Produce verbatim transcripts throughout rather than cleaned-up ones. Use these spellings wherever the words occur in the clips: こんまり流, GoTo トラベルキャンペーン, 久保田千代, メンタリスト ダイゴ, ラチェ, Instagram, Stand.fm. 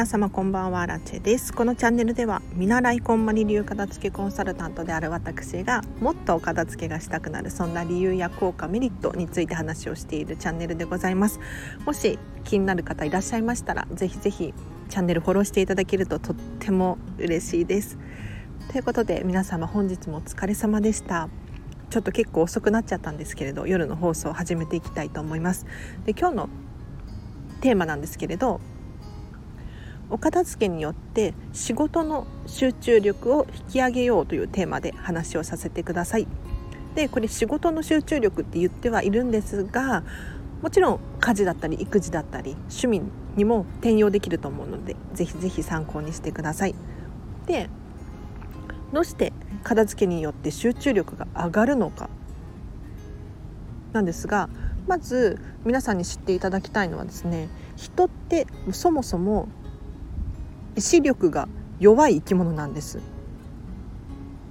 皆様こんばんは、ラチェです。このチャンネルでは見習いこんまり流片付けコンサルタントである私がもっとお片付けがしたくなる、そんな理由や効果、メリットについて話をしているチャンネルでございます。もし気になる方いらっしゃいましたら、ぜひぜひチャンネルフォローしていただけるととっても嬉しいです。ということで、皆様本日もお疲れ様でした。ちょっと結構遅くなっちゃったんですけれど、夜の放送を始めていきたいと思います。で、今日のテーマなんですけれど、お片付けによって仕事の集中力を引き上げようというテーマで話をさせてください。で、これ仕事の集中力って言ってはいるんですが、もちろん家事だったり育児だったり趣味にも転用できると思うので、ぜひぜひ参考にしてください。で、どうして片付けによって集中力が上がるのかなんですが、まず皆さんに知っていただきたいのはですね、人ってそもそも意志力が弱い生き物なんです。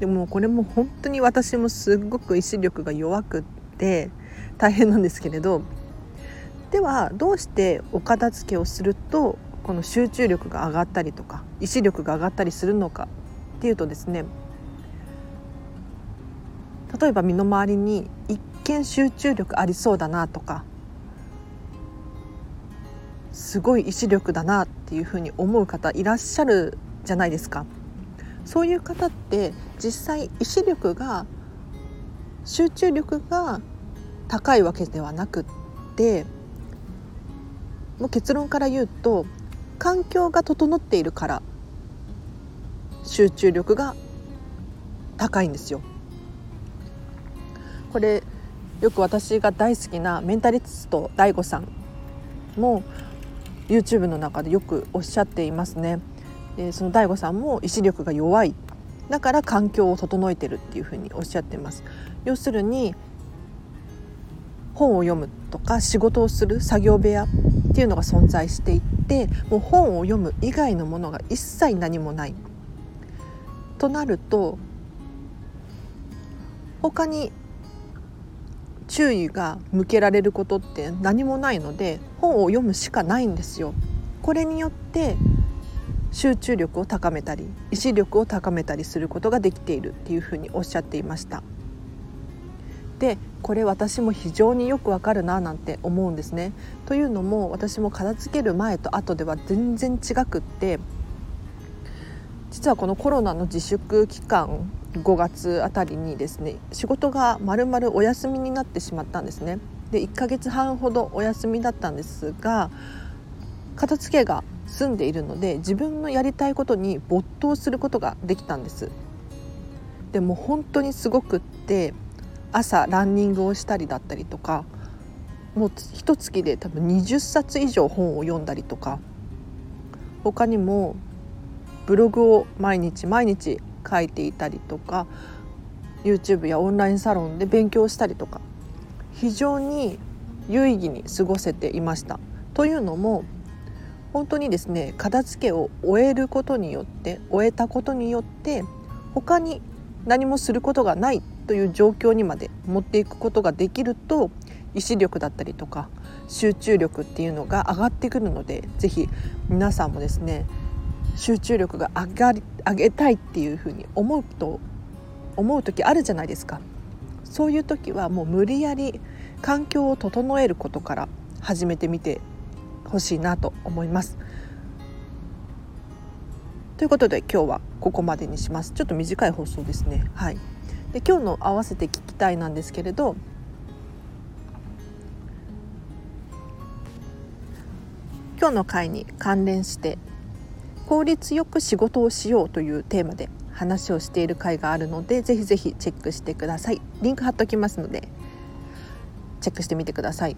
でもこれも本当に私もすごく意志力が弱くって大変なんですけれど、ではどうしてお片付けをするとこの集中力が上がったりとか意志力が上がったりするのかっていうとですね、例えば身の回りに一見集中力ありそうだなとか、すごい意志力だなっていうふうに思う方いらっしゃるじゃないですか。そういう方って実際意志力が集中力が高いわけではなくって、もう結論から言うと環境が整っているから集中力が高いんですよ。これよく私が大好きなメンタリスト ダイゴ さんも YouTube の中でよくおっしゃっていますね。で、その ダイゴ さんも意志力が弱い、だから環境を整えてるっていうふうにおっしゃってます。要するに本を読むとか仕事をする作業部屋っていうのが存在していって、もう本を読む以外のものが一切何もないとなると、他に注意が向けられることって何もないので、本を読むしかないんですよ。これによって集中力を高めたり意志力を高めたりすることができているっていうふうにおっしゃっていました。で、これ私も非常によくわかるななんて思うんですね。というのも、私も片付ける前と後では全然違くって、実はこのコロナの自粛期間ごがつあたりにですね、仕事が丸々お休みになってしまったんですね。で、いっかげつはんほどお休みだったんですが、片付けが済んでいるので自分のやりたいことに没頭することができたんです。でも本当にすごくって、朝ランニングをしたりだったりとか、もう一月で多分にじゅっさつ以上本を読んだりとか、他にもブログを毎日毎日書いていたりとか、 YouTube やオンラインサロンで勉強したりとか、非常に有意義に過ごせていました。というのも、本当にですね、片付けを終えることによって終えたことによって他に何もすることがないという状況にまで持っていくことができると、意志力だったりとか集中力っていうのが上がってくるので、ぜひ皆さんもですね、集中力が上がり上げたいっていうふうに思うと思う時あるじゃないですか。そういう時はもう無理やり環境を整えることから始めてみてほしいなと思います。ということで、今日はここまでにします。ちょっと短い放送ですね。はい。で、今日の合わせて聞きたいなんですけれど、今日の回に関連して効率よく仕事をしようというテーマで話をしている回があるので、ぜひぜひチェックしてください。リンク貼っときますのでチェックしてみてください。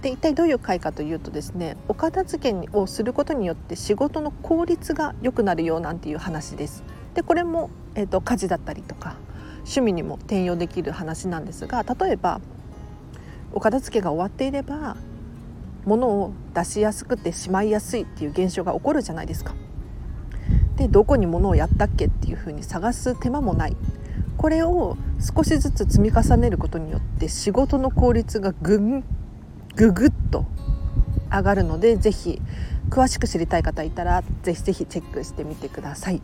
で、一体どういう回かというとですね、お片付けをすることによって仕事の効率が良くなるよなんていう話です。で、これも、えーと、家事だったりとか趣味にも転用できる話なんですが、例えばお片付けが終わっていれば物を出しやすくてしまいやすいっていう現象が起こるじゃないですか。で、どこに物をやったっけっていう風に探す手間もない。これを少しずつ積み重ねることによって仕事の効率がぐんぐぐっと上がるので、ぜひ詳しく知りたい方いたらぜひぜひチェックしてみてください。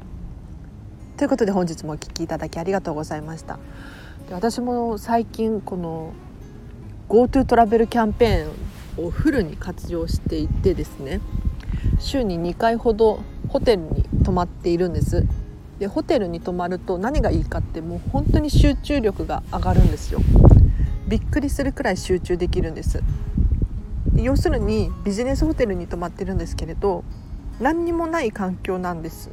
ということで本日もお聞きいただきありがとうございました。で、私も最近この GoTo トラベルキャンペーンをフルに活用していてですね、週ににかいほどホテルに泊まっているんです。で、ホテルに泊まると何がいいかって、もう本当に集中力が上がるんですよ。びっくりするくらい集中できるんです。で、要するにビジネスホテルに泊まってるんですけれど、何にもない環境なんです。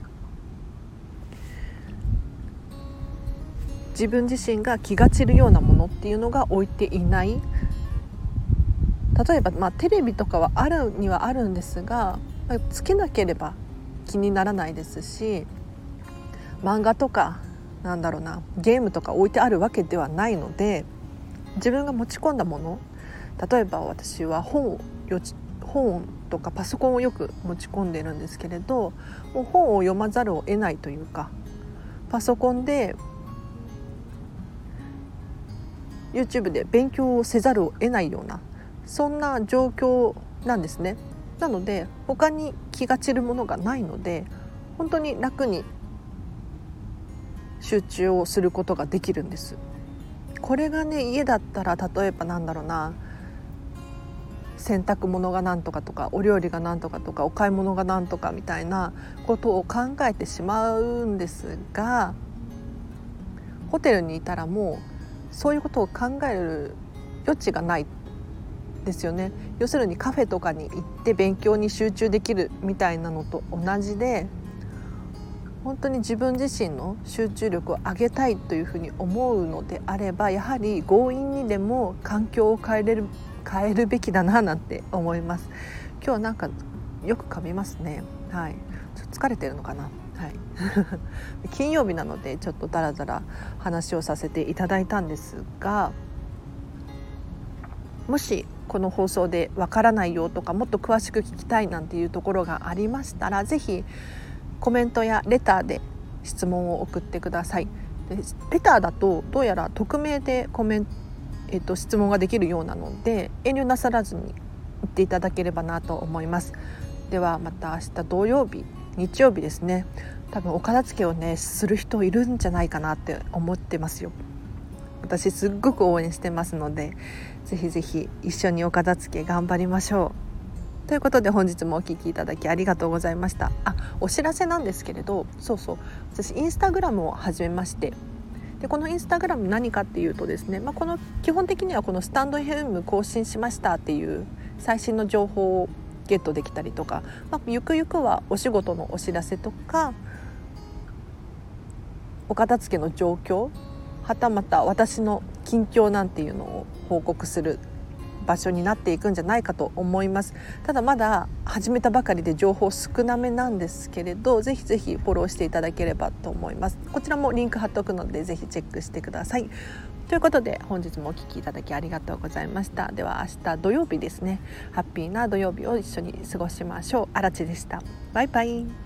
自分自身が気が散るようなものっていうのが置いていない。例えば、まあ、テレビとかはあるにはあるんですが、つけなければ気にならないですし、漫画とかなんだろうな、ゲームとか置いてあるわけではないので、自分が持ち込んだもの、例えば私は本をよち本とかパソコンをよく持ち込んでいるんですけれど、もう本を読まざるを得ないというか、パソコンで YouTube で勉強をせざるを得ないような、そんな状況なんですね。なので他に気が散るものがないので、本当に楽に集中をすることができるんです。これがね、家だったら例えばなんだろうな、洗濯物がなんとかとか、お料理がなんとかとか、お買い物がなんとかみたいなことを考えてしまうんですが、ホテルにいたらもうそういうことを考える余地がないですよね。要するにカフェとかに行って勉強に集中できるみたいなのと同じで、本当に自分自身の集中力を上げたいというふうに思うのであれば、やはり強引にでも環境を変えれる、変えるべきだななんて思います。今日はなんかよく噛みますね、はい、ちょっと疲れてるのかな、はい、金曜日なのでちょっとだらだら話をさせていただいたんですが、もしこの放送でわからないよとか、もっと詳しく聞きたいなんていうところがありましたら、ぜひコメントやレターで質問を送ってください。で、レターだとどうやら匿名でコメン、えっと、質問ができるようなので、遠慮なさらずに言っていただければなと思います。ではまた明日土曜日、日曜日ですね、多分お片付けをねする人いるんじゃないかなって思ってますよ。私すっごく応援してますので、ぜひぜひ一緒にお片付け頑張りましょう。ということで本日もお聞きいただきありがとうございました。あ、お知らせなんですけれど、そうそう、私インスタグラムを始めまして、でこのインスタグラム何かっていうとですね、まあ、この基本的にはこのスタンドエフエム更新しましたっていう最新の情報をゲットできたりとか、まあ、ゆくゆくはお仕事のお知らせとか、お片付けの状況、はたまた私の近況なんていうのを報告する場所になっていくんじゃないかと思います。ただまだ始めたばかりで情報少なめなんですけれど、ぜひぜひフォローしていただければと思います。こちらもリンク貼っておくので、ぜひチェックしてください。ということで本日もお聞きいただきありがとうございました。では明日土曜日ですね、ハッピーな土曜日を一緒に過ごしましょう。あらちでした。バイバイ。